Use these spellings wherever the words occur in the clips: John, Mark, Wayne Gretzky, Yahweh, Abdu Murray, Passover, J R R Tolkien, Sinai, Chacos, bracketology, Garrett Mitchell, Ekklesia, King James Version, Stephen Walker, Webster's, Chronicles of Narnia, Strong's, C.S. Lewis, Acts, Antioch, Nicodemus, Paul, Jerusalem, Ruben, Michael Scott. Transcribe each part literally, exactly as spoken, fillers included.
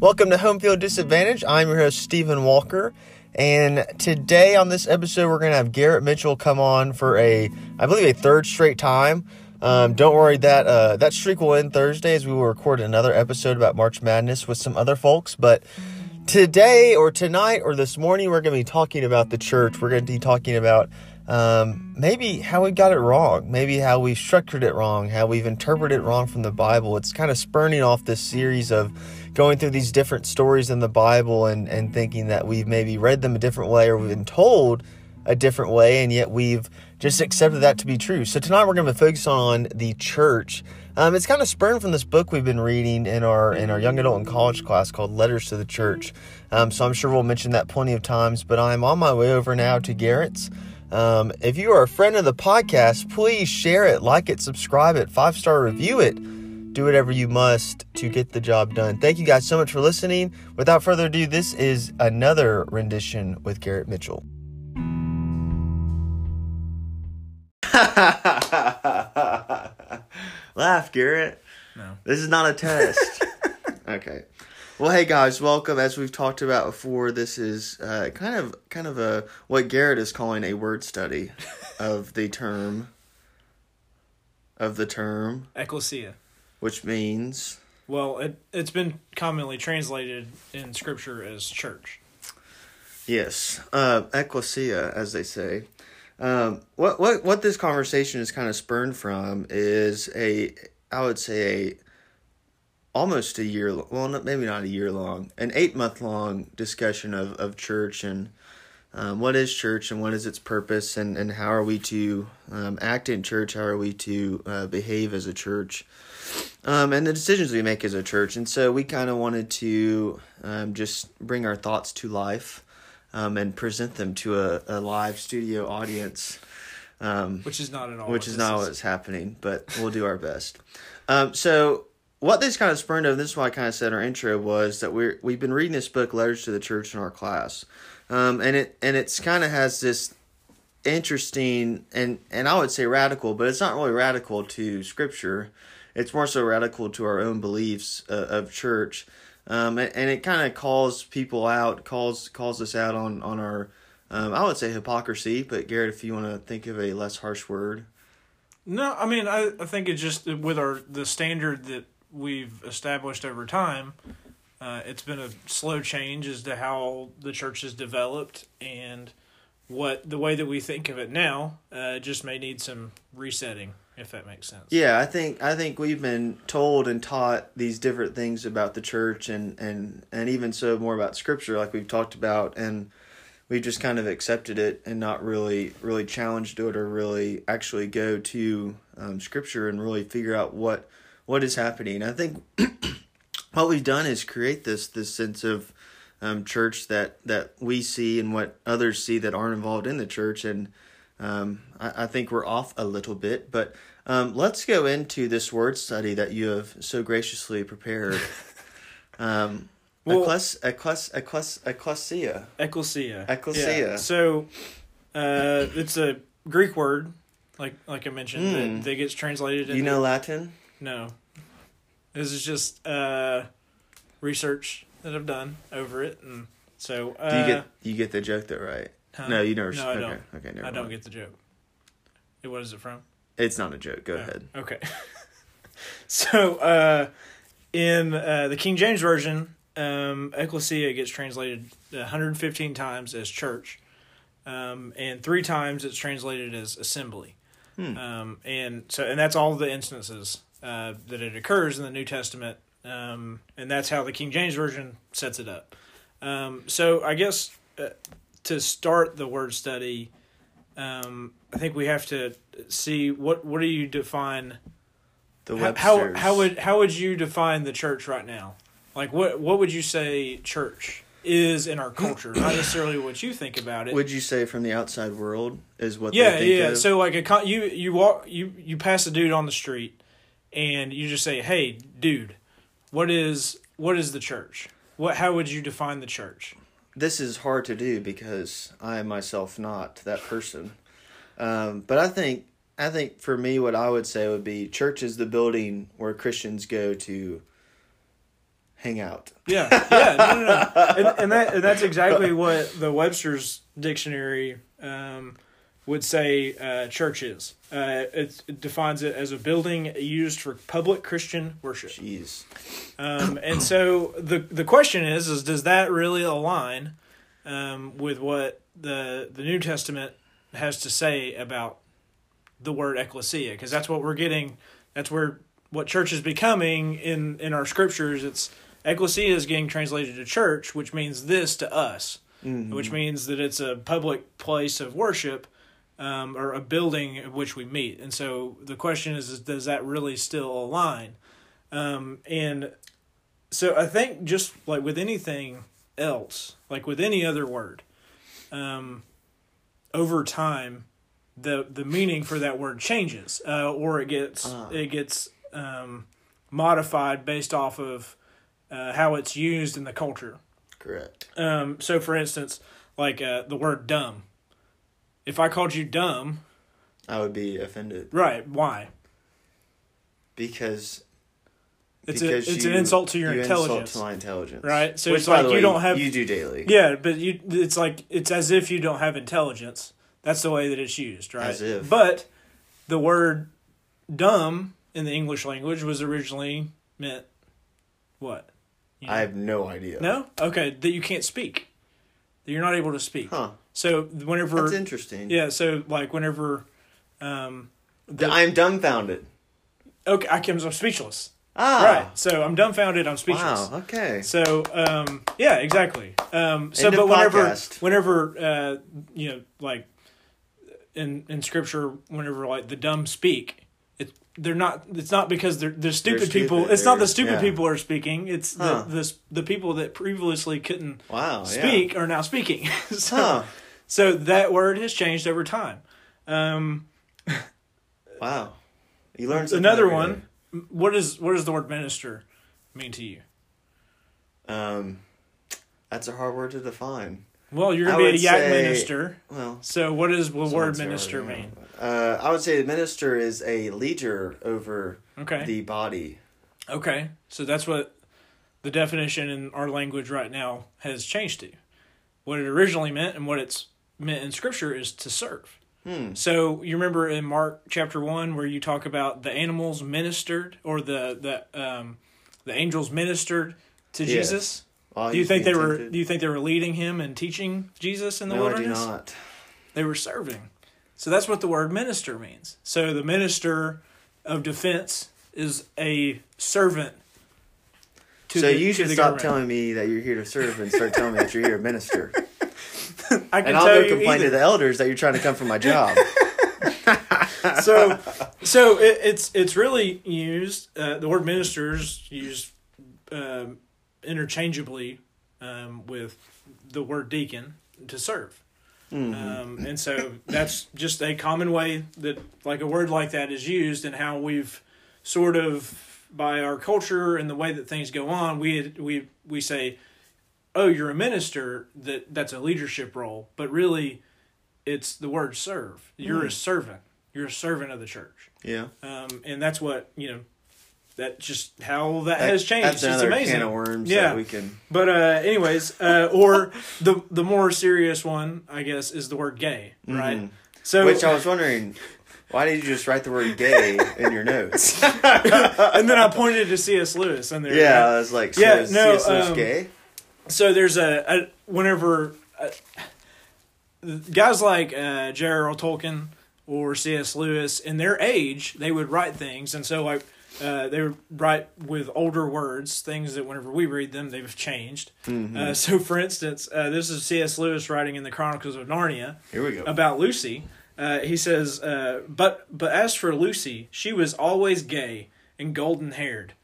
Welcome to Home Field Disadvantage. I'm your host, Stephen Walker, and today on this episode, we're going to have Garrett Mitchell come on for a, I believe, a third straight time. Um, don't worry, that uh, that streak will end Thursday as we will record another episode about March Madness with some other folks, but today or tonight or this morning, we're going to be talking about the church. We're going to be talking about um, maybe how we got it wrong, maybe how we structured it wrong, how we've interpreted it wrong from the Bible. It's kind of spurning off this series of going through these different stories in the Bible and, and thinking that we've maybe read them a different way or we've been told a different way, and yet we've just accepted that to be true. So tonight we're going to focus on the church. Um, it's kind of spurned from this book we've been reading in our in our young adult and college class called Letters to the Church. Um, so I'm sure we'll mention that plenty of times, but I'm on my way over now to Garrett's. Um, if you are a friend of the podcast, please share it, like it, subscribe it, five-star review it. Do whatever you must to get the job done. Thank you guys so much for listening. Without further ado, this is another rendition with Garrett Mitchell. Laugh, Garrett. No. This is not a test. Okay. Well, hey guys, welcome. As we've talked about before, this is uh, kind of kind of a what Garrett is calling a word study of the term of the term Ekklesia. Which means? Well, it, it's been commonly translated in Scripture as church. Yes, uh, Ekklesia, as they say. Um, what what what this conversation is kind of spurned from is a, I would say, a, almost a year, well, not, maybe not a year long, an eight-month-long discussion of, of church and um, what is church and what is its purpose and, and how are we to um, act in church, how are we to uh, behave as a church. Um, and the decisions we make as a church. And so we kind of wanted to um, just bring our thoughts to life um, and present them to a, a live studio audience. Um, which is not at all. Which is not what's happening, but we'll do our best. Um, so what this kind of spurned of, this is why I kind of said our intro, was that we're, we've been reading this book, Letters to the Church, in our class. Um, and it and it's kind of has this interesting, and, and I would say radical, but it's not really radical to Scripture. It's more so radical to our own beliefs uh, of church, um, and, and it kind of calls people out, calls calls us out on on our, um, I would say hypocrisy. But Garrett, if you want to think of a less harsh word, no, I mean I, I think it's just with our the standard that we've established over time. Uh, it's been a slow change as to how the church has developed and what the way that we think of it now uh, just may need some resetting. If that makes sense. Yeah, I think I think we've been told and taught these different things about the church and, and, and even so more about Scripture, like we've talked about, and we've just kind of accepted it and not really really challenged it or really actually go to um, Scripture and really figure out what what is happening. I think what we've done is create this this sense of um, church that, that we see and what others see that aren't involved in the church, and Um, I, I think we're off a little bit, but um, let's go into this word study that you have so graciously prepared. Um, well, ekkles, ekkles, ekkles, ekklesia. Ekklesia. Ekklesia. Yeah. So uh, it's a Greek word, like like I mentioned, mm. that, that gets translated into... You know Latin? No. This is just uh, research that I've done over it, and so... Uh, Do you get, you get the joke though, right? Um, no, you never... No, I okay. don't. Okay, never I mind. Don't get the joke. What is it from? It's not a joke. Go no. ahead. Okay. So, uh, in uh, the King James Version, um, Ekklesia gets translated one hundred fifteen times as church, um, and three times it's translated as assembly. Hmm. Um, and so, and that's all the instances uh, that it occurs in the New Testament, um, and that's how the King James Version sets it up. Um, so, I guess... Uh, To start the word study, um, I think we have to see what what do you define. The Webster's. How, how would how would you define the church right now? Like what what would you say church is in our culture? Not necessarily what you think about it. Would you say from the outside world is what? Yeah, they think yeah. Of? So like a con- you you walk you you pass a dude on the street, and you just say, "Hey, dude, what is what is the church? What how would you define the church?" This is hard to do because I am myself not that person. Um, but I think I think for me what I would say would be church is the building where Christians go to hang out. Yeah, yeah, no, no, no. And, and, that, and that's exactly what the Webster's dictionary um, would say uh, church is. Uh, it, it defines it as a building used for public Christian worship. Jeez. Um, and so the the question is, is does that really align um, with what the the New Testament has to say about the word ekklesia? Because that's what we're getting. That's where what church is becoming in, in our scriptures. It's ekklesia is getting translated to church, which means this to us, mm-hmm. which means that it's a public place of worship, um, or a building in which we meet. And so the question is, is does that really still align? Um, and so I think just like with anything else, like with any other word, um, over time, the, the meaning for that word changes, uh, or it gets, uh. it gets, um, modified based off of, uh, how it's used in the culture. Correct. Um, so for instance, like, uh, the word dumb, if I called you dumb, I would be offended. Right. Why? Because it's because a, it's you, an insult to your you intelligence. Insult to my intelligence. Right. So Which, it's like you way, don't have, you do daily. Yeah. But you, it's like, it's as if you don't have intelligence. That's the way that it's used, right? As if. But the word dumb in the English language was originally meant what? You know? I have no idea. No? Okay, that you can't speak. That you're not able to speak. Huh. So whenever... That's interesting. Yeah, so like whenever... Um, the, I'm dumbfounded. Okay, I, I'm speechless. Ah. Right, so I'm dumbfounded, I'm speechless. Wow, okay. So, um, yeah, exactly. Um, so, but whenever, podcast. whenever, uh, you know, like... In, in scripture, whenever like the dumb speak, it they're not. It's not because they're they're stupid, they're stupid people. It's not the stupid yeah. people are speaking. It's huh. the, the the people that previously couldn't wow, speak yeah. are now speaking. so, huh. so that word has changed over time. Um, wow, you learned something another one. Day. What is what does the word minister mean to you? Um, that's a hard word to define. Well, you're going to be a yak say, minister. Well, so what does the word minister already, mean? Uh, I would say minister is a leader over okay. the body. Okay. So that's what the definition in our language right now has changed to. What it originally meant and what it's meant in Scripture is to serve. Hmm. So you remember in Mark chapter one where you talk about the animals ministered or the, the, um, the angels ministered to yes. Jesus? Do you think they tempted. were? Do you think they were leading him and teaching Jesus in the no, wilderness? No, I do not. They were serving, so that's what the word minister means. So the minister of defense is a servant. To so the, you should stop government. telling me that you're here to serve and start telling me that you're here to minister. I can and I'll tell go you complain either. to the elders that you're trying to come for my job. so, so it, it's it's really used. Uh, the word ministers used. Um, interchangeably um, with the word deacon to serve. Mm-hmm. Um, and so that's just a common way that like a word like that is used and how we've sort of by our culture and the way that things go on, we, we, we say, oh, you're a minister, that that's a leadership role, but really it's the word serve. You're mm. a servant. You're a servant of the church. Yeah. Um, and that's what, you know, That's just how that, that has changed. That's it's amazing. Can of worms yeah. that we can. But uh, anyways, uh, or the the more serious one, I guess, is the word gay, right? Mm-hmm. So, which I was wondering, why did you just write the word gay in your notes? And then I pointed to C S. Lewis in there. Yeah, right? I was like, so yeah, is no, C S. Lewis um, gay? So there's a, a whenever uh, guys like uh, J R R Tolkien or C S. Lewis, in their age, they would write things, and so like. Uh, they write with older words, things that whenever we read them, they've changed. Mm-hmm. Uh, so, for instance, uh, this is C S. Lewis writing in the Chronicles of Narnia Here we go. about Lucy. Uh, he says, uh, but, but as for Lucy, she was always gay and golden-haired.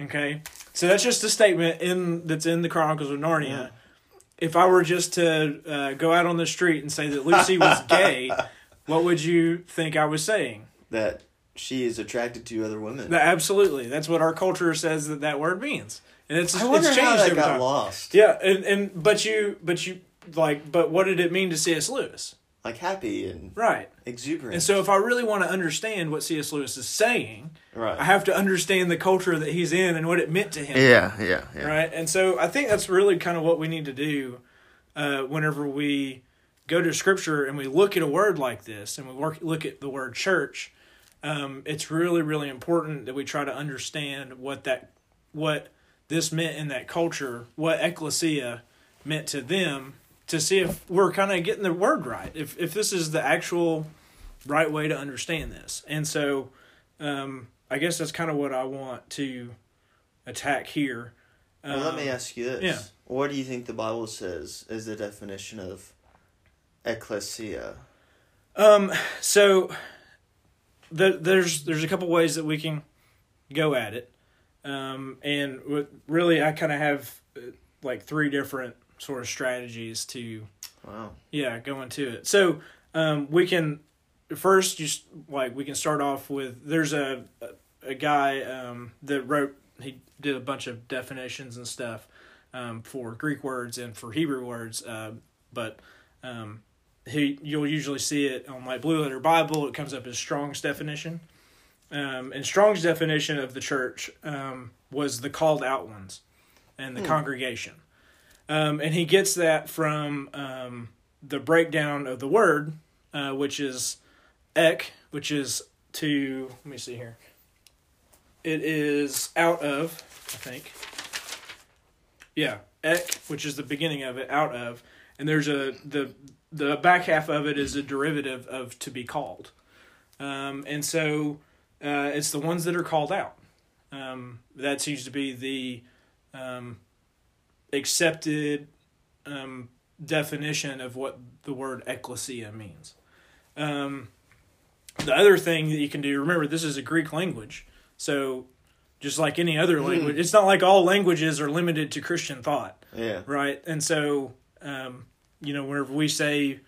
Okay? So that's just a statement in that's in the Chronicles of Narnia. Yeah. If I were just to uh, go out on the street and say that Lucy was gay, what would you think I was saying? That... She is attracted to other women. Absolutely. That's what our culture says that that word means. And it's, I wonder it's changed how that every got time. lost. Yeah, and, and but you but you like but what did it mean to C S. Lewis? like happy and right. exuberant. And so if I really want to understand what C S. Lewis is saying, right. I have to understand the culture that he's in and what it meant to him. Yeah, yeah, yeah. Right? And so I think that's really kind of what we need to do uh, whenever we go to Scripture and we look at a word like this and we work, look at the word church. Um, it's really, really important that we try to understand what that, what this meant in that culture, what Ekklesia meant to them, to see if we're kind of getting the word right, if if this is the actual right way to understand this. And so um, I guess that's kind of what I want to attack here. Um, well, let me ask you this. Yeah. What do you think the Bible says is the definition of Ekklesia? Um, so the, there's there's a couple ways that we can go at it. Um, and with, really I kind of have uh, like three different sort of strategies to, wow. yeah, go into it. So, um, we can first just like, we can start off with, there's a, a guy, um, that wrote, he did a bunch of definitions and stuff, um, for Greek words and for Hebrew words. Uh, but, um, he, you'll usually see it on like Blue Letter Bible. It comes up as Strong's definition. Um, and Strong's definition of the church, um, was the called out ones and the hmm. congregation. Um, and he gets that from um, the breakdown of the word, uh, which is ek, which is to, let me see here. It is out of, I think. Yeah, ek, which is the beginning of it, out of. And there's a, the the back half of it is a derivative of to be called. Um, and so uh, it's the ones that are called out. Um, that seems to be the... Um, accepted um, definition of what the word ekklesia means. Um, the other thing that you can do, remember, this is a Greek language, so just like any other language, mm. it's not like all languages are limited to Christian thought. Yeah. Right? And so, um, you know, whenever we say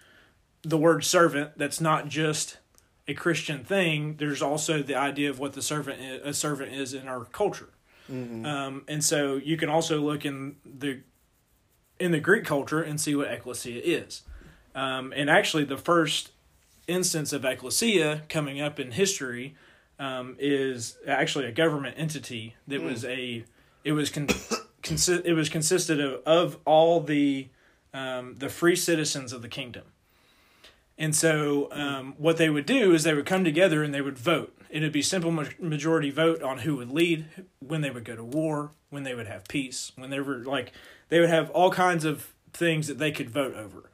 the word servant, that's not just a Christian thing. There's also the idea of what the servant is, a servant is in our culture. Mm-hmm. Um, and so you can also look in the in the Greek culture and see what ekklesia is. Um, and actually the first instance of ekklesia coming up in history um, is actually a government entity that mm. was a it was con- consi- it was consisted of, of all the um, the free citizens of the kingdom. And so um, what they would do is they would come together and they would vote. It would be simple majority vote on who would lead, when they would go to war, when they would have peace, when they were like, they would have all kinds of things that they could vote over.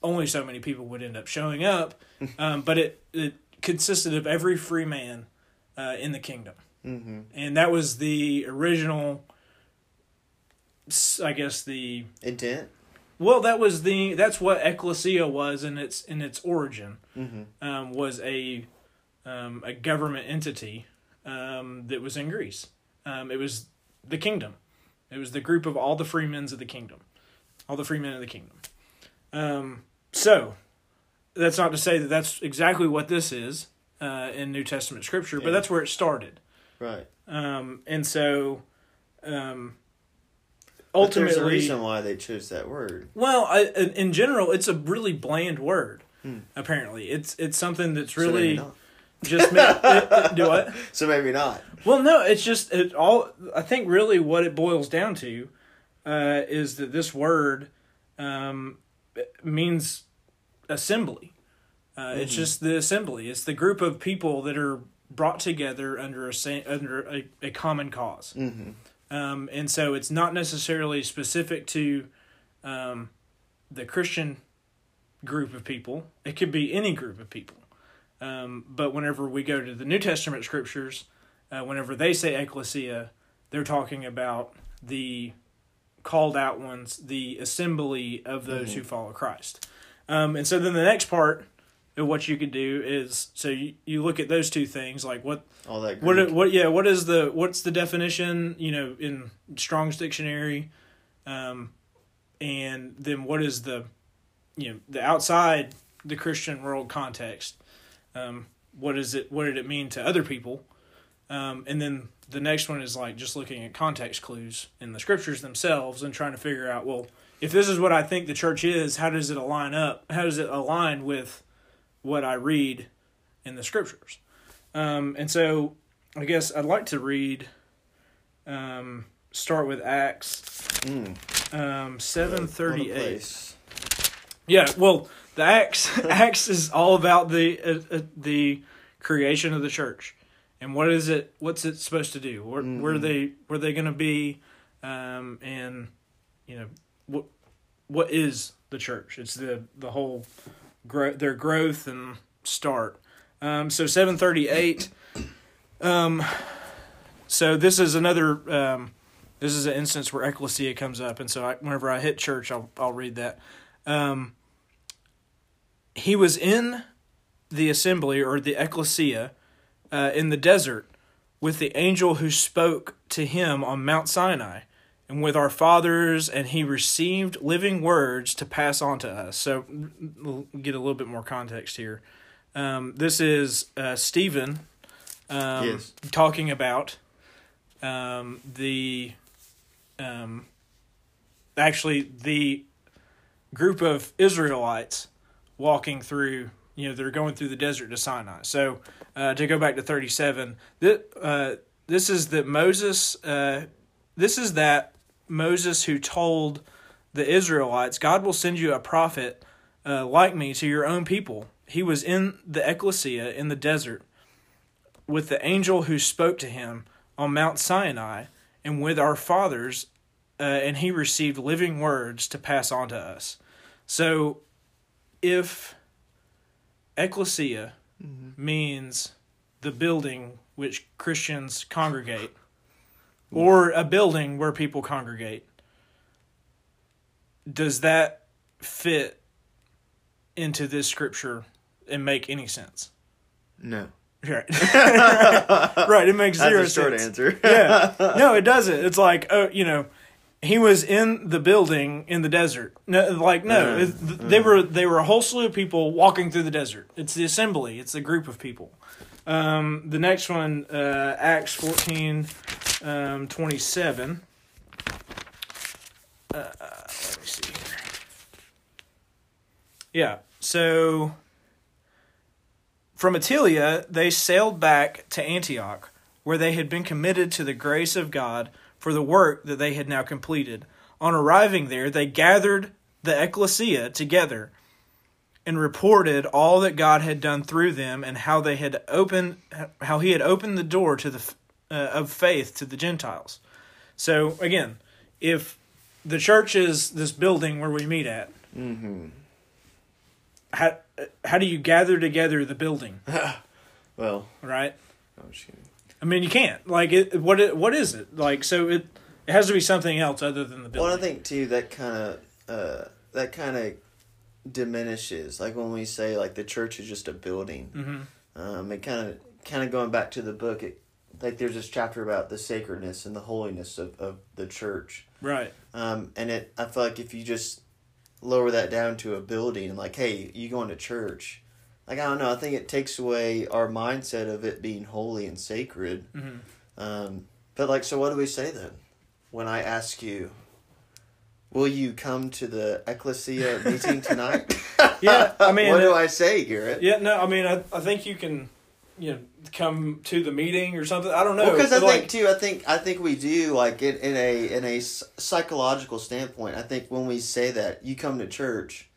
Only so many people would end up showing up, um, but it, it consisted of every free man uh, in the kingdom. Mm-hmm. And that was the original, I guess the... intent? Well, that was the, that's what ekklesia was in its, in its origin, mm-hmm. um, was a... Um, a government entity um, that was in Greece. Um, it was the kingdom. It was the group of all the free men of the kingdom. All the free men of the kingdom. Um, so, that's not to say that that's exactly what this is uh, in New Testament scripture, yeah. but that's where it started. Right. Um, and so, um, ultimately... But there's a reason why they chose that word. Well, I, in general, it's a really bland word, hmm. apparently. It's it's something that's really... So just make, it, it, do what? So maybe not. Well, no, it's just it all. I think really what it boils down to uh, is that this word um, means assembly. Uh, mm-hmm. It's just the assembly. It's the group of people that are brought together under a under a, a common cause. Mm-hmm. Um, and so it's not necessarily specific to um, the Christian group of people. It could be any group of people. Um, but whenever we go to the New Testament scriptures, uh, whenever they say ekklesia, they're talking about the called out ones, the assembly of those mm-hmm. who follow Christ. Um, and so then the next part of what you could do is, so you, you look at those two things, like what, all that Greek. what, what, yeah, what is the, what's the definition, you know, in Strong's dictionary, um, and then what is the, you know, the outside the Christian world context. Um, what is it? What did it mean to other people? Um, and then the next one is like just looking at context clues in the scriptures themselves and trying to figure out, well, if this is what I think the church is, how does it align up? How does it align with what I read in the scriptures? Um, and so I guess I'd like to read, um, start with Acts mm. um, seven thirty-eight. Yeah, well, the Acts Acts is all about the uh, uh, the creation of the church, and what is it? What's it supposed to do? Where, mm. where are they? Where are they going to be? Um, and you know what? What is the church? It's the the whole gro- their growth and start. Um, so seven thirty eight. Um, so this is another. Um, this is an instance where Ekklesia comes up, and so I, whenever I hit church, I'll I'll read that. Um, he was in the assembly, or the Ekklesia, uh, in the desert with the angel who spoke to him on Mount Sinai and with our fathers, and he received living words to pass on to us. So we'll get a little bit more context here. Um, this is uh, Stephen um, yes. talking about um, the um, actually the group of Israelites walking through, you know, they're going through the desert to Sinai. So uh, to go back to thirty-seven, th- uh, this is that Moses, uh, this is that Moses who told the Israelites, God will send you a prophet uh, like me to your own people. He was in the Ekklesia in the desert with the angel who spoke to him on Mount Sinai and with our fathers, uh, and he received living words to pass on to us. So if Ekklesia mm-hmm. means the building which Christians congregate, or a building where people congregate, does that fit into this scripture and make any sense? No. Right. Right, it makes zero sense. That's a short answer. Yeah. No, it doesn't. It's like, oh, you know, he was in the building in the desert. No, like no, yeah. it, they were they were a whole slew of people walking through the desert. It's the assembly. It's a group of people. Um, the next one, uh, Acts fourteen um, twenty seven. Uh, let me see here. Yeah. So from Attilia, they sailed back to Antioch, where they had been committed to the grace of God for the work that they had now completed. On arriving there, they gathered the Ekklesia together and reported all that God had done through them and how they had opened, how He had opened the door to the uh, of faith to the Gentiles. So again, if the church is this building where we meet at, mm-hmm. how how do you gather together the building? Well, right? I'm just kidding. I mean, you can't. Like, it, what? It, what is it? Like, so it, it has to be something else other than the building. Well, I think, too, that kind of uh, that kind of diminishes. Like, when we say, like, the church is just a building. Mm-hmm. Um, it kind of kind of going back to the book, it, like, there's this chapter about the sacredness and the holiness of, of the church. Right. Um, and it, I feel like if you just lower that down to a building and, like, hey, you going to church. Like, I don't know, I think it takes away our mindset of it being holy and sacred. Mm-hmm. Um, but, like, so what do we say then? When I ask you, will you come to the Ekklesia meeting tonight? Yeah, I mean... what do uh, I say, Garrett? Yeah, no, I mean, I, I think you can, you know, come to the meeting or something. I don't know. Because well, I like, think, too, I think I think we do, like, in, in a in a psychological standpoint, I think when we say that, you come to church...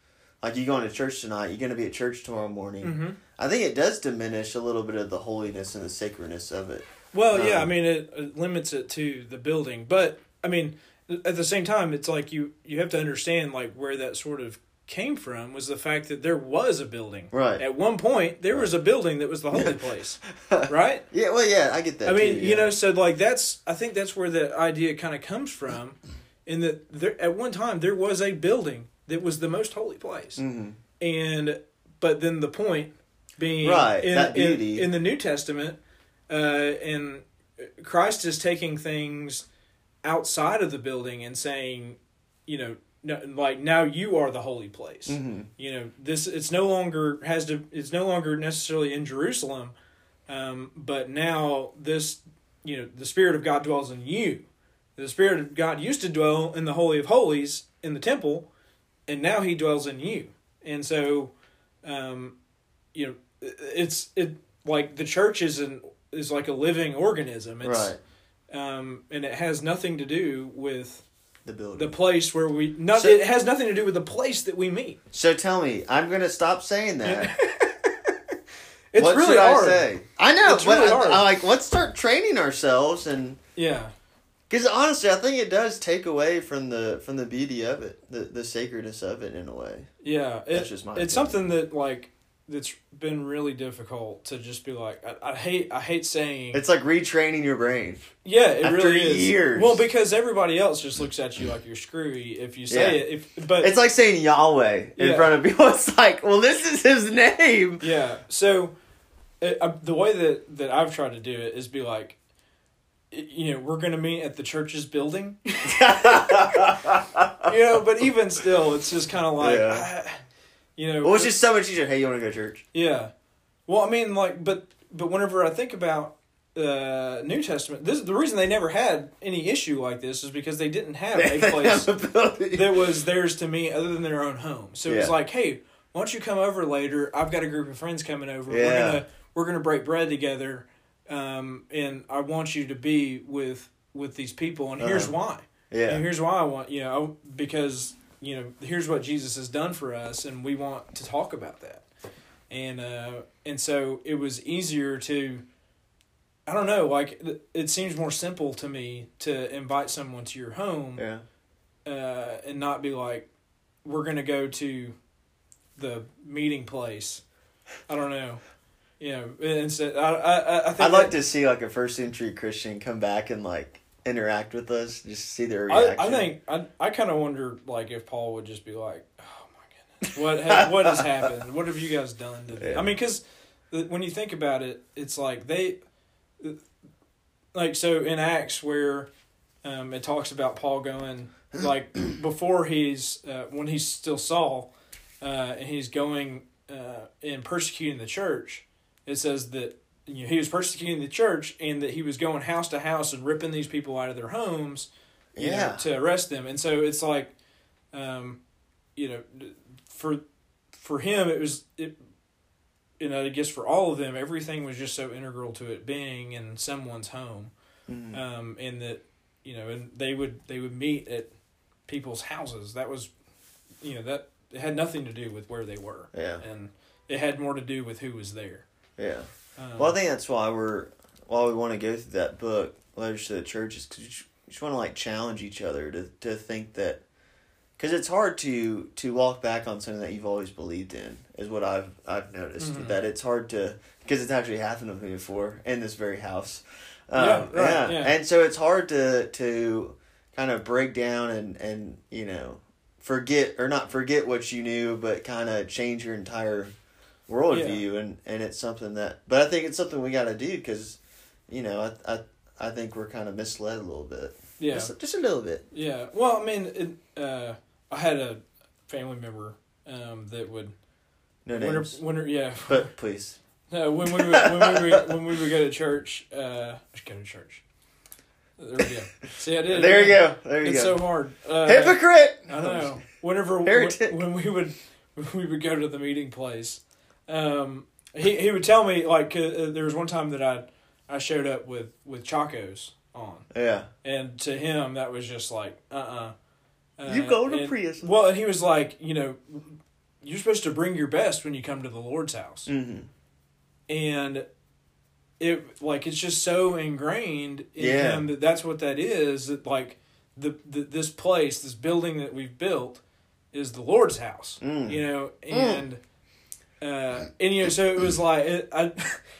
Like, you going to church tonight, you're going to be at church tomorrow morning. Mm-hmm. I think it does diminish a little bit of the holiness and the sacredness of it. Well, um, yeah, I mean, it, it limits it to the building. But, I mean, at the same time, it's like you, you have to understand, like, where that sort of came from was the fact that there was a building. Right. At one point, there right. was a building that was the holy place. Right? Yeah, well, yeah, I get that. I mean, too, yeah. you know, so, like, that's, I think that's where the idea kind of comes from, in that there, at one time, there was a building that was the most holy place. Mm-hmm. And, but then the point being right, in, that beauty. In, in the New Testament, uh, and Christ is taking things outside of the building and saying, you know, no, like now you are the holy place. Mm-hmm. You know, this, it's no longer has to, it's no longer necessarily in Jerusalem. Um, but now this, you know, the Spirit of God dwells in you. The Spirit of God used to dwell in the Holy of Holies, in the temple, and now he dwells in you. And so, um, you know, it's it like the church is an is like a living organism. It's, right. Um, and it has nothing to do with the building, the place where we. Not, so, it has nothing to do with the place that we meet. So tell me, I'm gonna stop saying that. It's what really should I hard. Say? I know, it's but really hard. I, I like let's start training ourselves and yeah. Because honestly, I think it does take away from the from the beauty of it, the, the sacredness of it in a way. Yeah, it, that's just my. It's opinion. Something that like that's been really difficult to just be like. I, I hate I hate saying. It's like retraining your brain. Yeah, it After really is. Years. Well, because everybody else just looks at you like you're screwy if you say yeah. it. If but it's like saying Yahweh in yeah. front of people. It's like, well, this is his name. Yeah. So, it, uh, the way that that I've tried to do it is be like. You know, we're going to meet at the church's building. You know, but even still, it's just kind of like, yeah. I, you know. Well, it's just so much easier. Hey, you want to go to church? Yeah. Well, I mean, like, but but whenever I think about the uh, New Testament, this the reason they never had any issue like this is because they didn't have a place that was theirs to meet other than their own home. So yeah. It was like, hey, why don't you come over later? I've got a group of friends coming over. Yeah. We're gonna we're gonna break bread together. Um, and I want you to be with, with these people, and uh-huh. here's why. Yeah. And here's why I want, you know, because, you know, here's what Jesus has done for us, and we want to talk about that. And, uh, and so it was easier to, I don't know, like, it seems more simple to me to invite someone to your home, yeah. uh, and not be like, we're going to go to the meeting place. I don't know. Yeah, and so I I I think I'd like that, to see like a first century Christian come back and like interact with us, just see their reaction. I, I think I I kind of wonder like if Paul would just be like, oh my goodness, what ha- what has happened? What have you guys done to them? Yeah. I mean, because when you think about it, it's like they, like so in Acts where, um, it talks about Paul going like before he's uh, when he's still Saul, uh, and he's going uh and persecuting the church. It says that you know, he was persecuting the church and that he was going house to house and ripping these people out of their homes you yeah. know, to arrest them. And so it's like, um, you know, for for him, it was, it, you know, I guess for all of them, everything was just so integral to it being in someone's home. Mm-hmm. Um, and that, you know, and they would, they would meet at people's houses. That was, you know, that it had nothing to do with where they were. Yeah. And it had more to do with who was there. Yeah. Um, well, I think that's why we're, why we want to go through that book, Letters to the Church, is because we just, just want to, like, challenge each other to, to think that, because it's hard to, to walk back on something that you've always believed in, is what I've, I've noticed, mm-hmm. that it's hard to, because it's actually happened to me before, in this very house. Um, yeah, right, yeah. yeah, and so it's hard to, to kind of break down and, and, you know, forget, or not forget what you knew, but kind of change your entire worldview, yeah. and, and it's something that, but I think it's something we got to do because, you know, I, I I think we're kind of misled a little bit. Yeah, just, just a little bit. Yeah. Well, I mean, it, uh, I had a family member um, that would no names. When, when, yeah, but please. No, when we would, when we would, when we would go to church, uh, just go to church. There we go. See, I did. There you go. There you it's go. It's so hard. Uh, Hypocrite. I know. Whenever when, when we would when we would go to the meeting place. Um, he, he would tell me, like, uh, there was one time that I I showed up with, with Chacos on. Yeah. And to him, that was just like, uh-uh. Uh, you go to and, Prius. Well, and he was like, you know, you're supposed to bring your best when you come to the Lord's house. Mm-hmm. And it, like, it's just so ingrained in yeah. him that that's what that is. That, like, the, the this place, this building that we've built is the Lord's house. Mm. You know, and... Mm. Uh, and, you know, so it was like, it, I,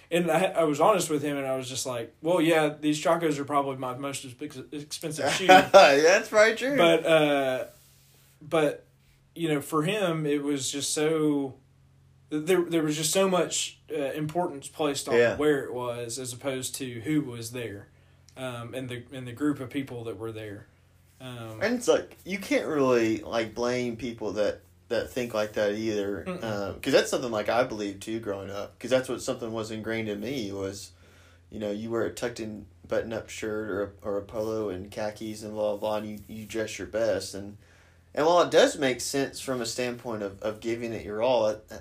and I, I was honest with him, and I was just like, well, yeah, these Chacos are probably my most expensive shoe. That's right, true. But, uh, but, you know, for him, it was just so, there there was just so much uh, importance placed on yeah. where it was as opposed to who was there um, and the and the group of people that were there. Um, and it's like, you can't really, like, blame people that, that think like that either, because um, that's something like I believed too growing up, because that's what something was ingrained in me was, you know, you wear a tucked in button up shirt or a, or a polo and khakis and blah blah, blah and you, you dress your best, and And while it does make sense from a standpoint of, of giving it your all, it,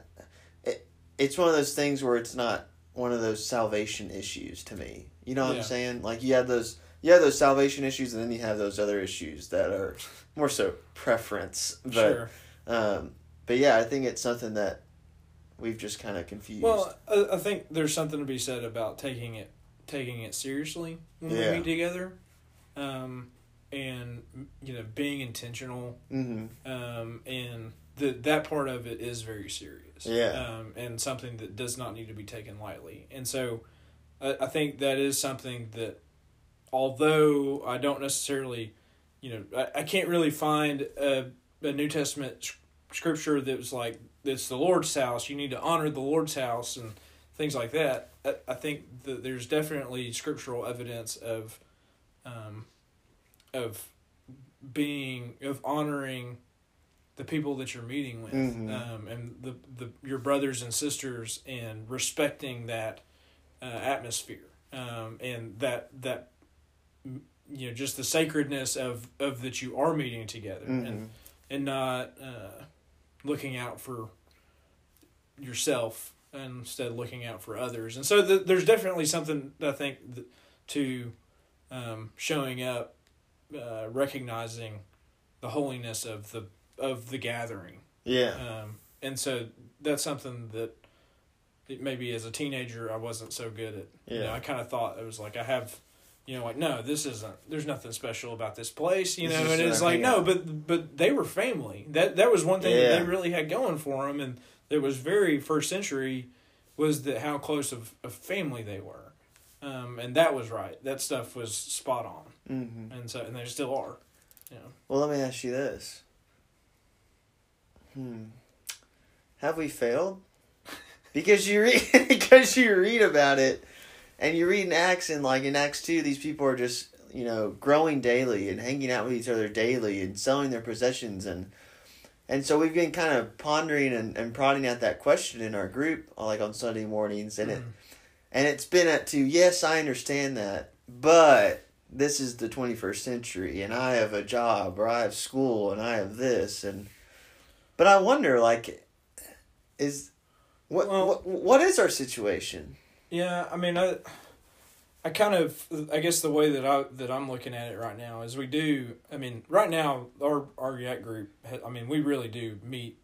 it it's one of those things where it's not one of those salvation issues to me. You know what yeah. I'm saying? Like, you have those you have those salvation issues, and then you have those other issues that are more so preference. But, sure. Um, but yeah, I think it's something that we've just kind of confused. Well, I, I think there's something to be said about taking it taking it seriously when yeah. we meet together. Um, and, you know, being intentional, mm-hmm. um, and the, that part of it is very serious, yeah. um, and something that does not need to be taken lightly. And so I, I think that is something that, although I don't necessarily, you know, I, I can't really find a, a New Testament sh- scripture that was like, it's the Lord's house, you need to honor the Lord's house and things like that. I, I think that there's definitely scriptural evidence of, um, of being, of honoring the people that you're meeting with, mm-hmm. um, and the, the, your brothers and sisters, and respecting that, uh, atmosphere. Um, and that, that, you know, just the sacredness of, of that you are meeting together, mm-hmm. and, and not, uh, looking out for yourself and instead looking out for others. And so the, there's definitely something, I think, th- to, um, showing up, Uh, recognizing the holiness of the of the gathering, yeah, um, and so that's something that maybe as a teenager I wasn't so good at. Yeah, you know, I kind of thought it was like I have, you know, like no, this isn't. There's nothing special about this place, you know. It's and it's like no, out. but but they were family. That that was one thing yeah. that they really had going for them, and it was very first century was that how close of a family they were. Um, and that was right. That stuff was spot on, mm-hmm. and so and they still are. You know. Well, let me ask you this: hmm. Have we failed? Because you read, because you read about it, and you read in Acts, and like in Acts two, these people are just you know growing daily and hanging out with each other daily and selling their possessions, and and so we've been kind of pondering and, and prodding at that question in our group, like on Sunday mornings, and mm. it. And it's been up to, yes, I understand that, but this is the twenty-first century, and I have a job, or I have school, and I have this, and but I wonder, like, is what well, what what is our situation? Yeah, I mean, I, I kind of, I guess the way that I that I'm looking at it right now is we do. I mean, right now our our React group, I mean, we really do meet.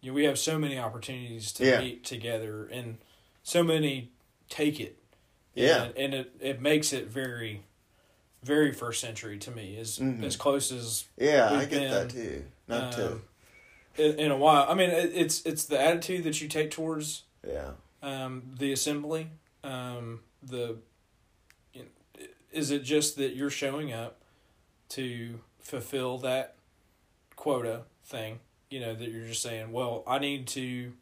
You know, we have so many opportunities to yeah. meet together, and so many. Take it, yeah, and, and it, it makes it very, very first century to me. As mm-hmm. as close as yeah, I get been, that too. Not too uh, in a while. I mean, it, it's it's the attitude that you take towards yeah um the assembly um the you know, is it just that you're showing up to fulfill that quota thing? You know that you're just saying, well, I need to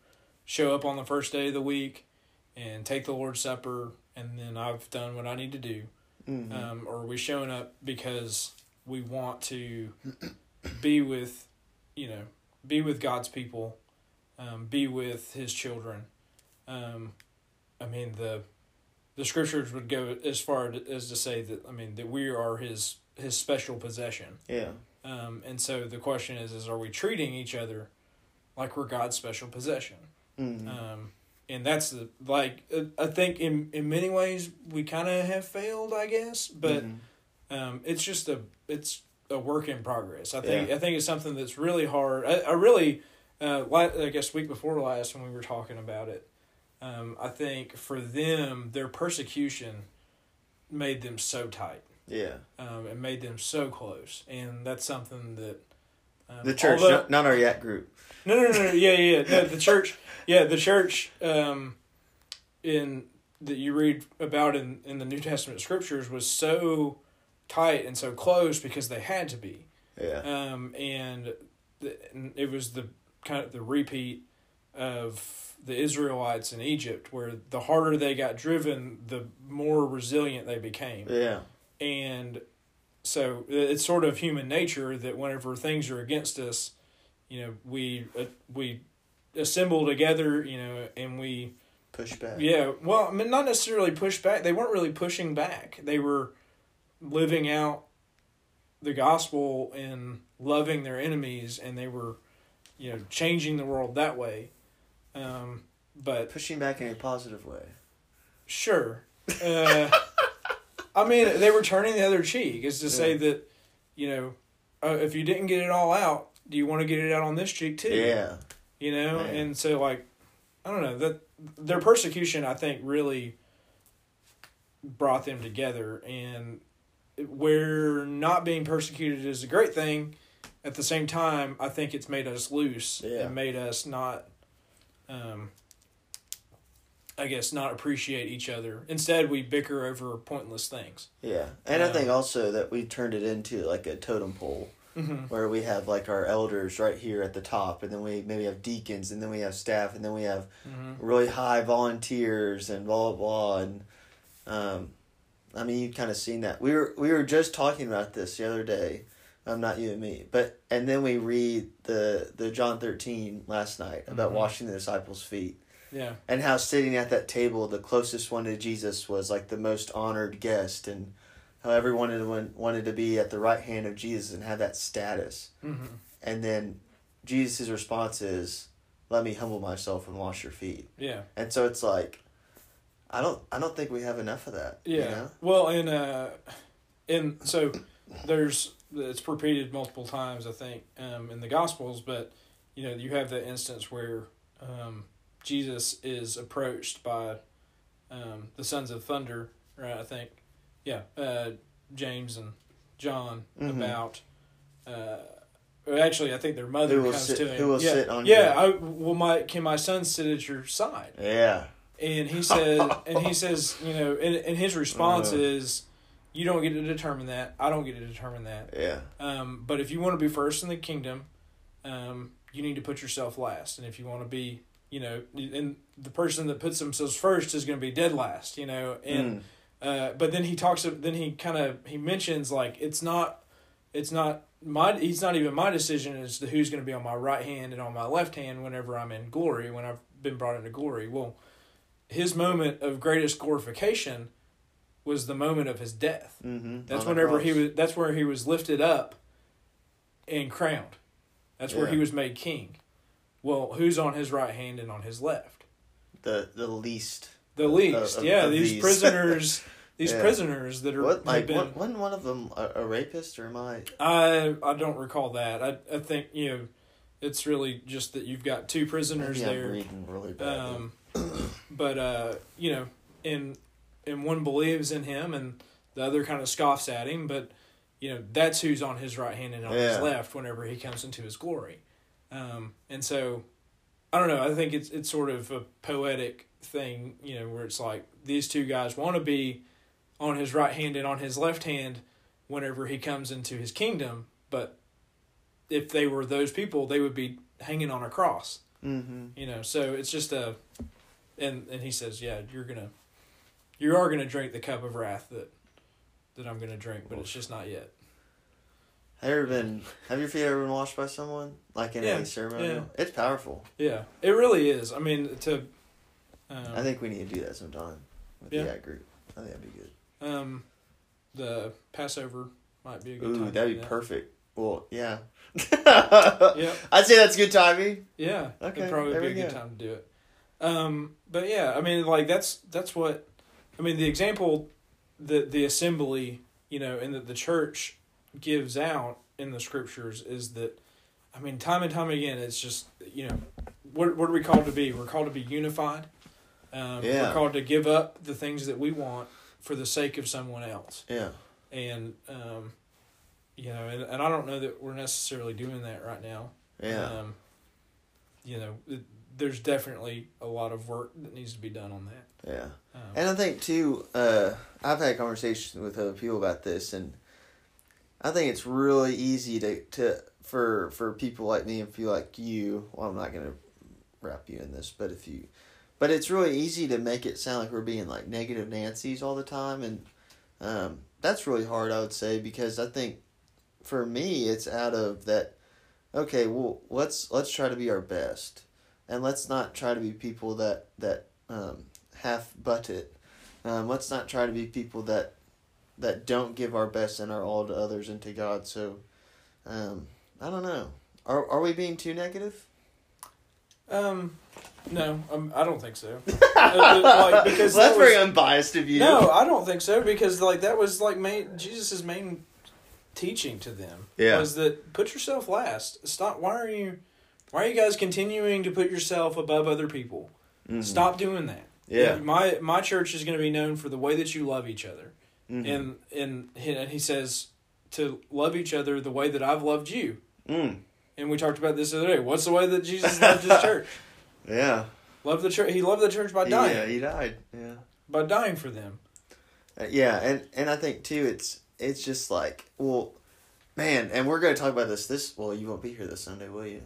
show up on the first day of the week. And take the Lord's Supper, and then I've done what I need to do. Mm-hmm. Um, or are we showing up because we want to be with, you know, be with God's people, um, be with His children. Um, I mean, the the scriptures would go as far as to say that I mean that we are His His special possession. Yeah. Um, and so the question is: is are we treating each other like we're God's special possession? Mm-hmm. Um. And that's the, like, I think in, in many ways we kind of have failed, I guess, but mm-hmm. um, it's just a, it's a work in progress. I think, yeah. I think it's something that's really hard. I, I really, uh, I guess week before last when we were talking about it, um, I think for them, their persecution made them so tight. Yeah. Um, it made them so close. And that's something that, Um, the church, although, not, not our Yak group. No, no, no, no yeah, yeah. No, the church, yeah, the church um, in that you read about in, in the New Testament scriptures was so tight and so close because they had to be. Yeah. Um, and, the, and it was the kind of the repeat of the Israelites in Egypt, where the harder they got driven, the more resilient they became. Yeah. And so it's sort of human nature that whenever things are against us, you know, we uh, we assemble together, you know, and we push back. Yeah, well, I mean, not necessarily push back. They weren't really pushing back. They were living out the gospel in loving their enemies, and they were, you know, changing the world that way. Um, but pushing back in a positive way. Sure. Uh, I mean, they were turning the other cheek. Is to yeah. say that, you know, uh, if you didn't get it all out, do you want to get it out on this cheek too? Yeah. You know, Man. and so like, I don't know, that their persecution, I think, really brought them together, and where not being persecuted is a great thing. At the same time, I think it's made us loose yeah. and made us not, um, I guess, not appreciate each other. Instead, we bicker over pointless things. Yeah, and um, I think also that we turned it into like a totem pole, mm-hmm. where we have like our elders right here at the top, and then we maybe have deacons, and then we have staff, and then we have mm-hmm. really high volunteers, and blah, blah, blah, and... Um, I mean, you've kind of seen that. We were we were just talking about this the other day. Um, not you and me, but and then we read the the John thirteen last night about mm-hmm. washing the disciples' feet. Yeah. And how sitting at that table, the closest one to Jesus was like the most honored guest, and how everyone wanted wanted to be at the right hand of Jesus and have that status. Mm-hmm. And then Jesus' response is, "Let me humble myself and wash your feet." Yeah. And so it's like, I don't. I don't think we have enough of that. Yeah. You know? Well, and uh, and so there's it's repeated multiple times, I think, um, in the Gospels. But you know, you have the instance where um, Jesus is approached by um, the sons of thunder, right? I think, yeah, uh, James and John mm-hmm. about. Uh, actually, I think their mother who will comes sit, to him. Who will yeah, sit on? Yeah. I, well, my can my son sit at your side? Yeah. And he says, and he says, you know, and, and his response uh, is, you don't get to determine that. I don't get to determine that. Yeah. Um, but if you want to be first in the kingdom, um, you need to put yourself last. And if you want to be, you know, and the person that puts themselves first is going to be dead last, you know. And, mm. uh, but then he talks, then he kind of, he mentions like, it's not, it's not my, it's not even my decision as to who's going to be on my right hand and on my left hand whenever I'm in glory, when I've been brought into glory. Well, his moment of greatest glorification was the moment of his death. Mm-hmm. That's whenever he was. That's where he was lifted up and crowned. That's yeah. where he was made king. Well, who's on his right hand and on his left? The the least. The least. Of, yeah, of these, these prisoners. These yeah. prisoners that are. What, like, been, wasn't one of them a, a rapist, or am I? I I don't recall that. I I think you know, it's really just that you've got two prisoners Maybe there. I'm reading really bad. Um, but uh, you know, and and one believes in him, and the other kind of scoffs at him. But you know, that's who's on his right hand and on yeah. his left whenever he comes into his glory. Um, and so, I don't know. I think it's it's sort of a poetic thing, you know, where it's like these two guys want to be on his right hand and on his left hand whenever he comes into his kingdom. But if they were those people, they would be hanging on a cross. Mm-hmm. You know, so it's just a. And and he says, yeah, you're gonna, you are gonna drink the cup of wrath that, that I'm gonna drink, but it's just not yet. Have you ever been? Have your feet ever been washed by someone, like in yeah, a ceremony? Yeah. It's powerful. Yeah, it really is. I mean, to. Um, I think we need to do that sometime with yeah. the ad group. I think that'd be good. Um, the Passover might be a good. Ooh, time that'd be that. perfect. Well, yeah. yeah. I'd say that's good timing. Yeah. Okay. It'd probably be a go. good time to do it. Um, but yeah, I mean, like that's, that's what, I mean, the example that the assembly, you know, and that the church gives out in the scriptures is that, I mean, time and time again, it's just, you know, what, what are we called to be? We're called to be unified. Um, yeah. We're called to give up the things that we want for the sake of someone else. Yeah. And, um, you know, and, and I don't know that we're necessarily doing that right now. Yeah. Um, you know, it, there's definitely a lot of work that needs to be done on that. Yeah. Um, and I think, too, uh, I've had conversations with other people about this, and I think it's really easy to, to for for people like me and people like you, well, I'm not going to wrap you in this, but if you, but it's really easy to make it sound like we're being, like, negative Nancy's all the time, and um, that's really hard, I would say, because I think, for me, it's out of that, okay, well, let's let's try to be our best. And let's not try to be people that, that um, half-butt it. Um, let's not try to be people that that don't give our best and our all to others and to God. So um, I don't know. Are are we being too negative? Um, no, um, I don't think so. Like, because well, that's that was, very unbiased of you. No, I don't think so, because like that was like main Jesus's main teaching to them. Yeah. Was that put yourself last. Stop. Why are you? Why are you guys continuing to put yourself above other people? Mm-hmm. Stop doing that. Yeah. My my church is going to be known for the way that you love each other, mm-hmm. and and he, and he says to love each other the way that I've loved you. Mm. And we talked about this the other day. What's the way that Jesus loved his church? Yeah. Loved the church. He loved the church by dying. Yeah, he died. Yeah. By dying for them. Uh, yeah, and, and I think too, it's it's just like, well, man, and we're going to talk about this. This well, you won't be here this Sunday, will you?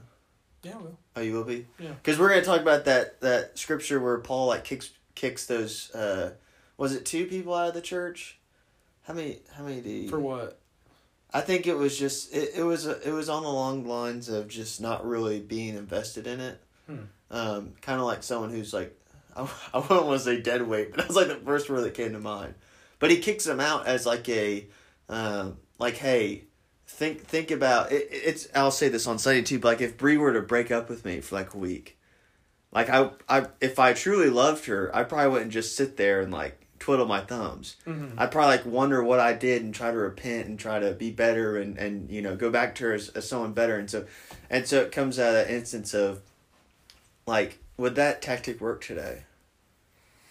Yeah, I will. Oh, you will be? Yeah. Because we're going to talk about that, that scripture where Paul like kicks kicks those. Uh, was it two people out of the church? How many? How many do you? For what? I think it was just it, it was a, it was on the long lines of just not really being invested in it. Hmm. Um, kind of like someone who's like, I, I wouldn't want to say dead weight, but that was like the first word that came to mind. But he kicks them out as like a, um, like hey, think think about it. It's I'll say this on Sunday too. But like if Bree were to break up with me for like a week, like I I if I truly loved her, I probably wouldn't just sit there and like. Twiddle my thumbs. Mm-hmm. I'd probably like wonder what I did and try to repent and try to be better and, and you know go back to her as, as someone better and so and so it comes out of that instance of like would that tactic work today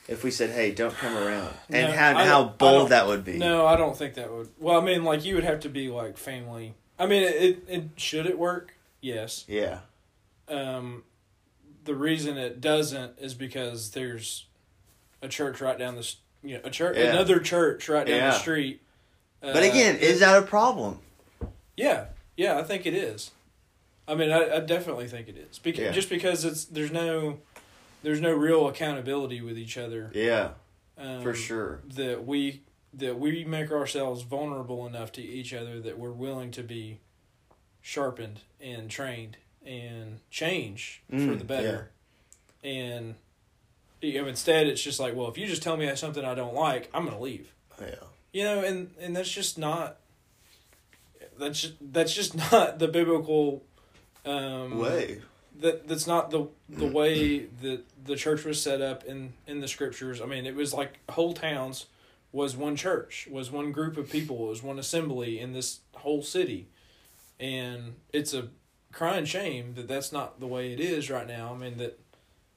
if we said hey don't come around and no, how and how bold that would be. No, I don't think that would. Well, I mean like you would have to be like family. I mean it it, it should it work? Yes. Yeah. Um, the reason it doesn't is because there's a church right down the street. You know, a church, yeah. Another church right down yeah. the street. Uh, but again, is that a problem? Yeah, yeah, I think it is. I mean, I, I definitely think it is. Beca- yeah. Just because it's there's no, there's no real accountability with each other. Yeah, um, for sure. That we that we make ourselves vulnerable enough to each other that we're willing to be sharpened and trained and change mm, for the better, yeah. and. Instead, it's just like, well, if you just tell me something I don't like, I'm gonna leave. Yeah. You know, and, and that's just not. That's just, that's just not the biblical. Um, way. That that's not the the way that the church was set up in, in the scriptures. I mean, it was like whole towns was one church, was one group of people, was one assembly in this whole city, and it's a crying shame that that's not the way it is right now. I mean that.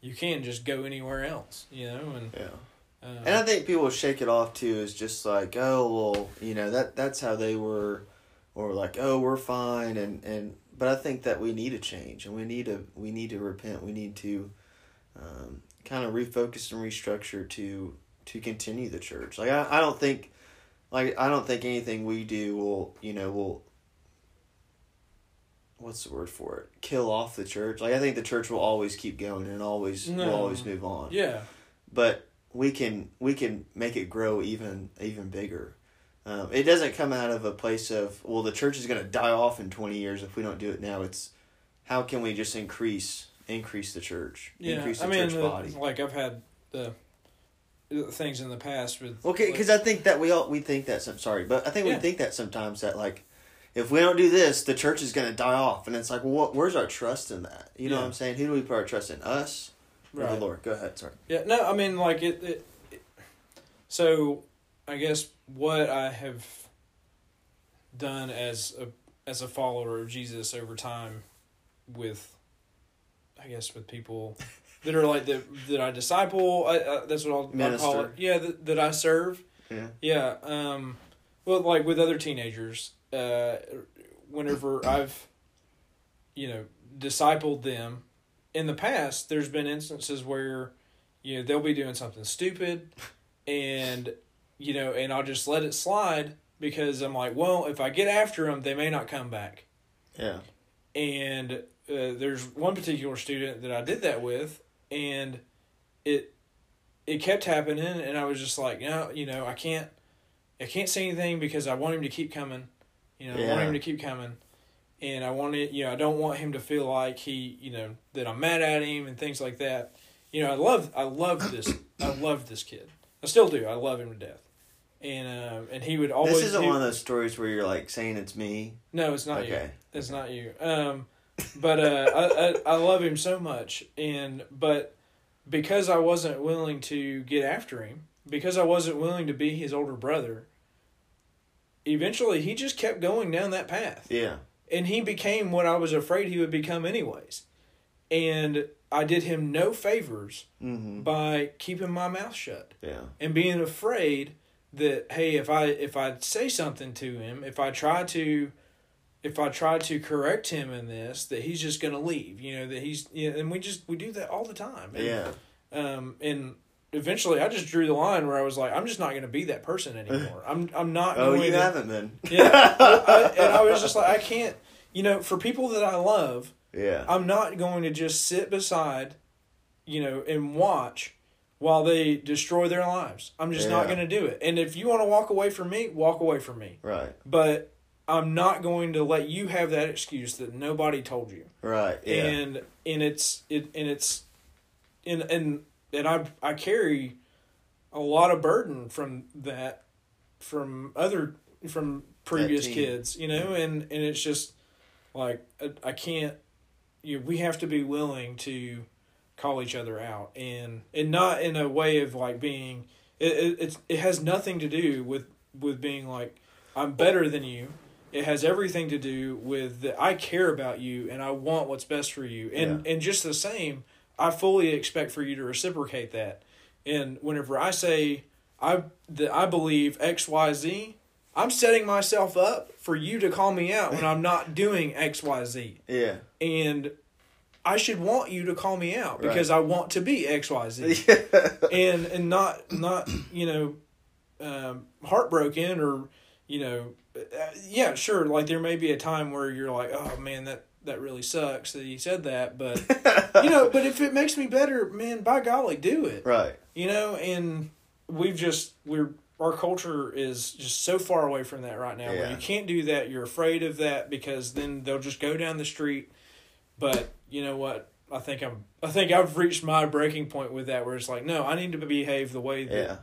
You can just go anywhere else, you know, and yeah, uh, and I think people shake it off too. Is just like, oh well, you know that that's how they were, or like, oh we're fine, and, and but I think that we need a change, and we need to we need to repent, we need to, um, kind of refocus and restructure to to continue the church. Like I, I don't think, like I don't think anything we do will you know will. What's the word for it? Kill off the church. Like I think the church will always keep going and always no. will always move on. Yeah. But we can we can make it grow even even bigger. Um, it doesn't come out of a place of well the church is going to die off in twenty years if we don't do it now. It's how can we just increase increase the church? Yeah. Increase the I mean, church body. The, like I've had the things in the past with. Okay, because like, I think that we all we think that some sorry, but I think yeah. we think that sometimes that like. If we don't do this, the church is going to die off. And it's like, well, what, where's our trust in that? You know yeah. what I'm saying? Who do we put our trust in? Us or right. the Lord? Go ahead. Sorry. Yeah, no, I mean, like, it, it, it... So, I guess what I have done as a as a follower of Jesus over time with, I guess, with people that are like, that, that I disciple, I, I, that's what I'll, I'll call it. Yeah, that, that I serve. Yeah. Yeah. Um, well, like, with other teenagers... Uh, whenever I've, you know, discipled them in the past, there's been instances where, you know, they'll be doing something stupid and, you know, and I'll just let it slide because I'm like, well, if I get after them, they may not come back. Yeah. And uh, there's one particular student that I did that with and it, it kept happening. And I was just like, no, you know, I can't, I can't say anything because I want him to keep coming. You know, yeah. I want him to keep coming, and I want it. You know, I don't want him to feel like he, you know, that I'm mad at him and things like that. You know, I love, I love this, I love this kid. I still do. I love him to death. And um, and he would always. This isn't he, one of those stories where you're like saying it's me. No, it's not okay. you. Okay, it's not you. Um, but uh, I, I I love him so much, and but because I wasn't willing to get after him, because I wasn't willing to be his older brother. Eventually, he just kept going down that path. Yeah, and he became what I was afraid he would become, anyways. And I did him no favors mm-hmm. by keeping my mouth shut. Yeah, and being afraid. That, hey, if I if I say something to him, if I try to, if I try to correct him in this, that he's just gonna leave. You know that he's, you know, and we just we do that all the time. And, yeah. Um, and eventually, I just drew the line where I was like, I'm just not gonna be that person anymore. I'm I'm not. Oh, you that, haven't been. Yeah. I, I, and I was just like, I can't. You know, for people that I love. Yeah. I'm not going to just sit beside, you know, and watch. While they destroy their lives. I'm just yeah. not going to do it. And if you want to walk away from me, walk away from me. Right. But I'm not going to let you have that excuse that nobody told you. Right. Yeah. And and it's it and it's and and and I I carry a lot of burden from that from other from previous kids, you know, and and it's just like I, I can't you know, we have to be willing to call each other out, and and not in a way of like being it, it it's it has nothing to do with with being like I'm better than you. It has everything to do with that I care about you and I want what's best for you, and yeah. and just the same I fully expect for you to reciprocate that. And whenever I say I that I believe X Y Z, I'm setting myself up for you to call me out when I'm not doing X Y Z. Yeah. And I should want you to call me out because right. I want to be X Y Z yeah. and and not not you know um, heartbroken or you know uh, yeah sure like there may be a time where you're like, oh man, that, that really sucks that you said that, but you know but if it makes me better, man, by golly, do it, right? You know, and we've just we're our culture is just so far away from that right now yeah. where you can't do that. You're afraid of that because then they'll just go down the street. But you know what? I think I'm. I think I've reached my breaking point with that, where it's like, no, I need to behave the way that,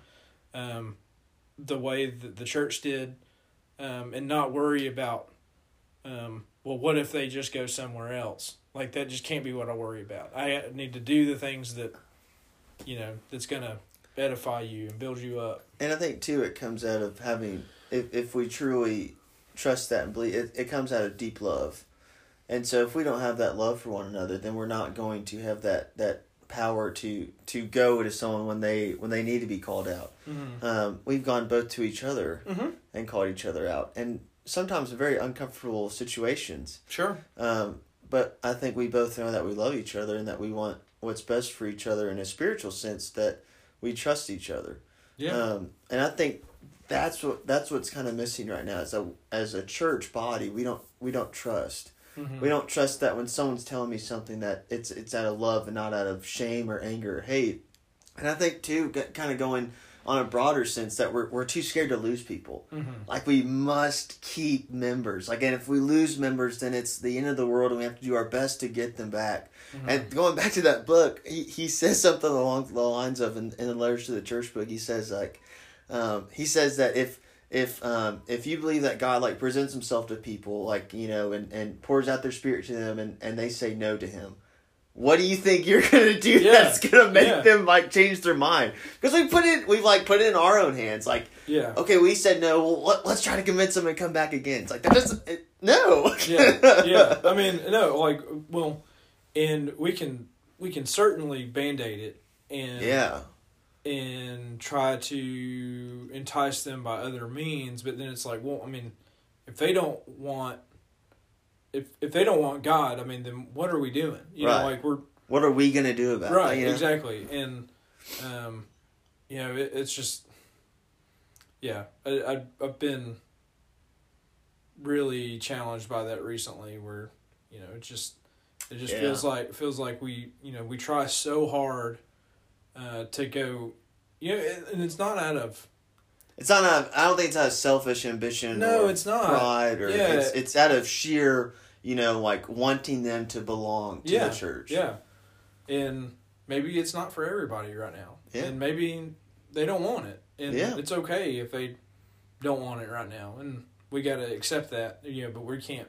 yeah. um, the way that the church did, um, and not worry about, um, well, what if they just go somewhere else? Like that just can't be what I worry about. I need to do the things that, you know, that's gonna edify you and build you up. And I think too, it comes out of having if if we truly trust that and believe it, it comes out of deep love. And so if we don't have that love for one another, then we're not going to have that, that power to, to go to someone when they when they need to be called out. Mm-hmm. Um, we've gone both to each other mm-hmm. and called each other out. And sometimes very uncomfortable situations. Sure. Um, but I think we both know that we love each other and that we want what's best for each other in a spiritual sense, that we trust each other. Yeah. Um, and I think that's what that's what's kind of missing right now. As a, as a church body, we don't we don't trust. Mm-hmm. We don't trust that when someone's telling me something that it's it's out of love and not out of shame or anger or hate. And I think, too, g- kind of going on a broader sense that we're we're too scared to lose people. Mm-hmm. Like, we must keep members. Like, and if we lose members, then it's the end of the world and we have to do our best to get them back. Mm-hmm. And going back to that book, he, he says something along the lines of, in, in the Letters to the Church book, he says, like, um, he says that if... If um if you believe that God like presents himself to people like you know and, and pours out their spirit to them and, and they say no to him, what do you think you're gonna do yeah. that's gonna make yeah. them like change their mind? Because we put it we've like put it in our own hands like yeah okay we said no well let, let's try to convince them and come back again. It's like that doesn't it, no yeah yeah I mean no like well and we can we can certainly band-aid it and yeah. and try to entice them by other means, but then it's like, well, I mean, if they don't want, if if they don't want God, I mean, then what are we doing? You right. know, like we're what are we gonna do about right, it? Right, you know? Exactly, and um, you know, it, it's just, yeah, I, I I've been really challenged by that recently, where you know, it just it just yeah. feels like feels like we you know we try so hard. Uh, to go, you know, and it's not out of. It's not out of, I don't think it's out of selfish ambition. No, or it's not. Pride or yeah. it's it's out of sheer, you know, like wanting them to belong to yeah. the church. Yeah, and maybe it's not for everybody right now. Yeah. And maybe they don't want it, and yeah. it's okay if they don't want it right now, and we got to accept that, you know, but we can't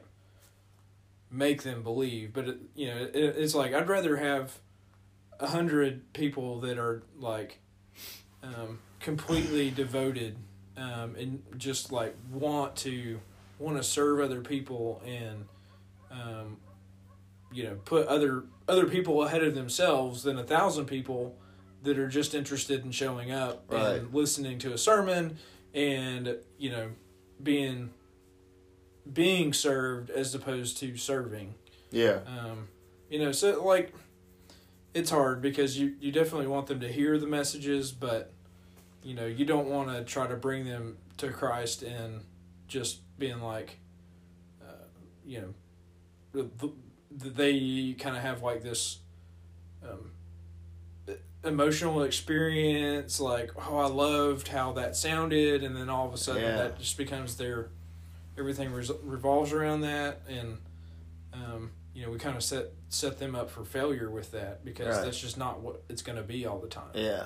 make them believe. But, it, you know, it, it's like, I'd rather have a hundred people that are, like, um, completely devoted um, and just, like, want to want to serve other people and, um, you know, put other other people ahead of themselves than a thousand people that are just interested in showing up right. and listening to a sermon and, you know, being being served as opposed to serving. Yeah. Um, you know, so, like, it's hard because you, you definitely want them to hear the messages, but, you know, you don't want to try to bring them to Christ and just being like, uh, you know, they kind of have, like, this um, emotional experience, like, oh, I loved how that sounded, and then all of a sudden yeah. that just becomes their... Everything res- revolves around that, and um, you know, we kind of set set them up for failure with that because right. that's just not what it's going to be all the time. Yeah,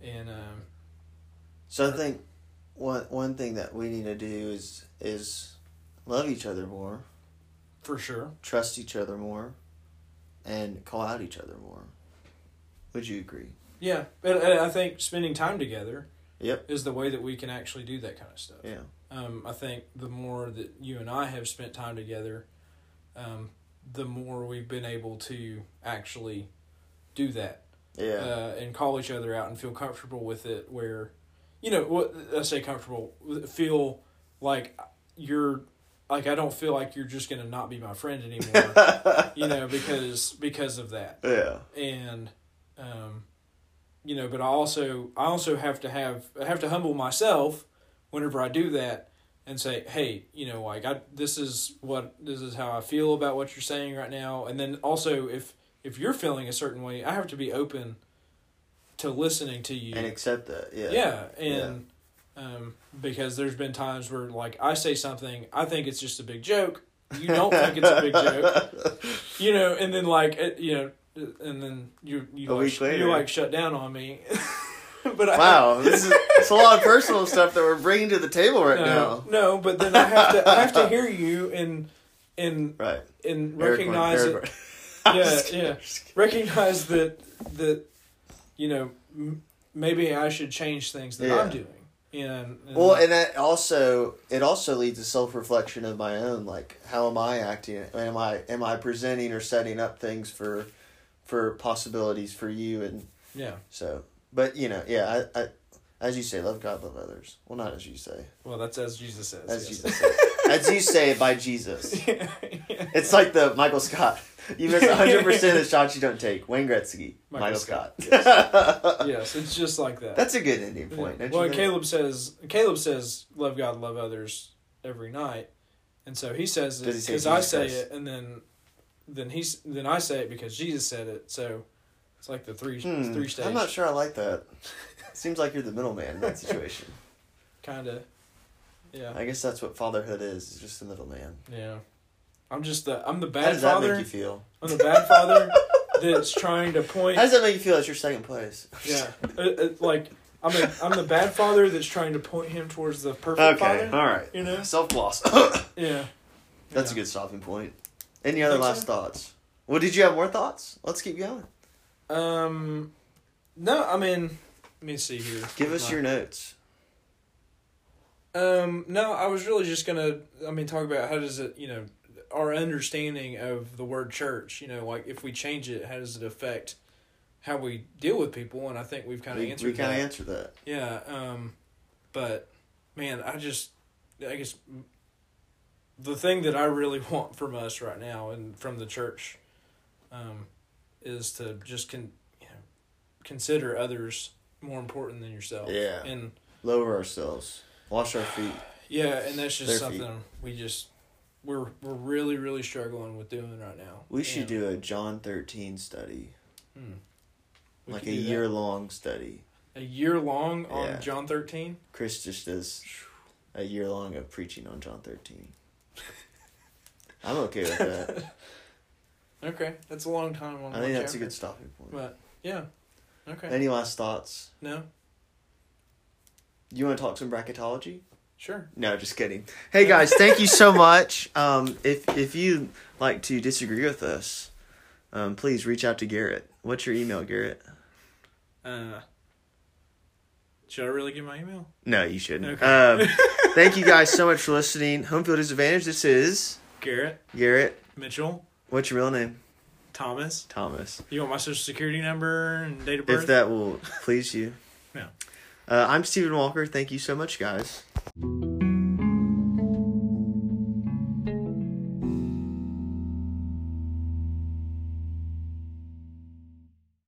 and um, so I think one one thing that we need to do is is love each other more, for sure. Trust each other more, and call out each other more. Would you agree? Yeah, but I think spending time together. Yep. Is the way that we can actually do that kind of stuff. Yeah. Um, I think the more that you and I have spent time together, um, the more we've been able to actually do that. Yeah. Uh, and call each other out and feel comfortable with it where, you know, what I say comfortable, feel like you're, like I don't feel like you're just going to not be my friend anymore, you know, because, because of that. Yeah. And, um, you know, but I also I also have to have I have to humble myself whenever I do that and say, hey, you know, like I this is what this is how I feel about what you're saying right now. And then also if if you're feeling a certain way, I have to be open to listening to you and accept that. Yeah. Yeah, and yeah. um because there's been times where like I say something, I think it's just a big joke. You don't think it's a big joke. You know, and then like it, you know, and then you you like, you like shut down on me. But I, wow, this is it's a lot of personal stuff that we're bringing to the table right no, now. No, but then I have to I have to hear you and and right. and recognize Eric, it. Eric. Yeah, kidding, yeah. Recognize that that you know m- maybe I should change things that yeah. I'm doing. And, and well, and that also it also leads to self reflection of my own. Like, how am I acting? Am I am I presenting or setting up things for? for possibilities for you and yeah so but you know yeah I, I as you say love God, love others. Well, not as you say. Well, that's as Jesus says. As yes. Jesus says. As you say by Jesus. Yeah, yeah. It's like the Michael Scott. You miss one hundred percent of the shots you don't take. Wayne Gretzky. Michael, Michael Scott. Scott. Yes. Yes, it's just like that. That's a good ending point. Yeah. Well, Caleb says Caleb says love God, love others every night, and so he says it because I say Christ. It and then. Then he's then I say it because Jesus said it, so it's like the three hmm, three stages. I'm not sure I like that. Seems like you're the middleman in that situation. Kinda, yeah. I guess that's what fatherhood is. Is just the middleman. Yeah, I'm just the I'm the bad How does father. That make you feel? I'm the bad father that's trying to point. How does that make you feel? It's your second place. Yeah, it, it, like I'm a, I'm the bad father that's trying to point him towards the perfect okay, father. Okay, all right. You know, self-gloss. Yeah, that's yeah. a good stopping point. Any other last so. thoughts? Well, did you have more thoughts? Let's keep going. Um, no, I mean, let me see here. Give us your notes. Um, no, I was really just gonna, I mean, talk about how does it, you know, our understanding of the word church, you know, like if we change it, how does it affect how we deal with people? And I think we've kind of we, answered we that. We kind of answered that. Yeah. Um, but man, I just, I guess. The thing that I really want from us right now and from the church um, is to just con- you know, consider others more important than yourself. Yeah. And lower ourselves. Wash our feet. Yeah, and that's just Their something feet. we just, we're we're really, really struggling with doing right now. We and should do a John thirteen study. Hmm. Like a year-long study. A year-long on yeah. John thirteen? Chris just does a year-long of preaching on John thirteen. I'm okay with that. Okay, that's a long time. On I think that's chapter. a good stopping point. But yeah, okay. Any last thoughts? No. You want to talk some bracketology? Sure. No, just kidding. Hey guys, thank you so much. Um, if if you like to disagree with us, um, please reach out to Garrett. What's your email, Garrett? Uh, should I really give my email? No, you shouldn't. Okay. Um, thank you guys so much for listening. Home Field Disadvantage. This is Garrett. Garrett Mitchell. What's your real name? Thomas. Thomas. You want my social security number and date of birth? If that will please you. No. Uh, I'm Stephen Walker. Thank you so much, guys.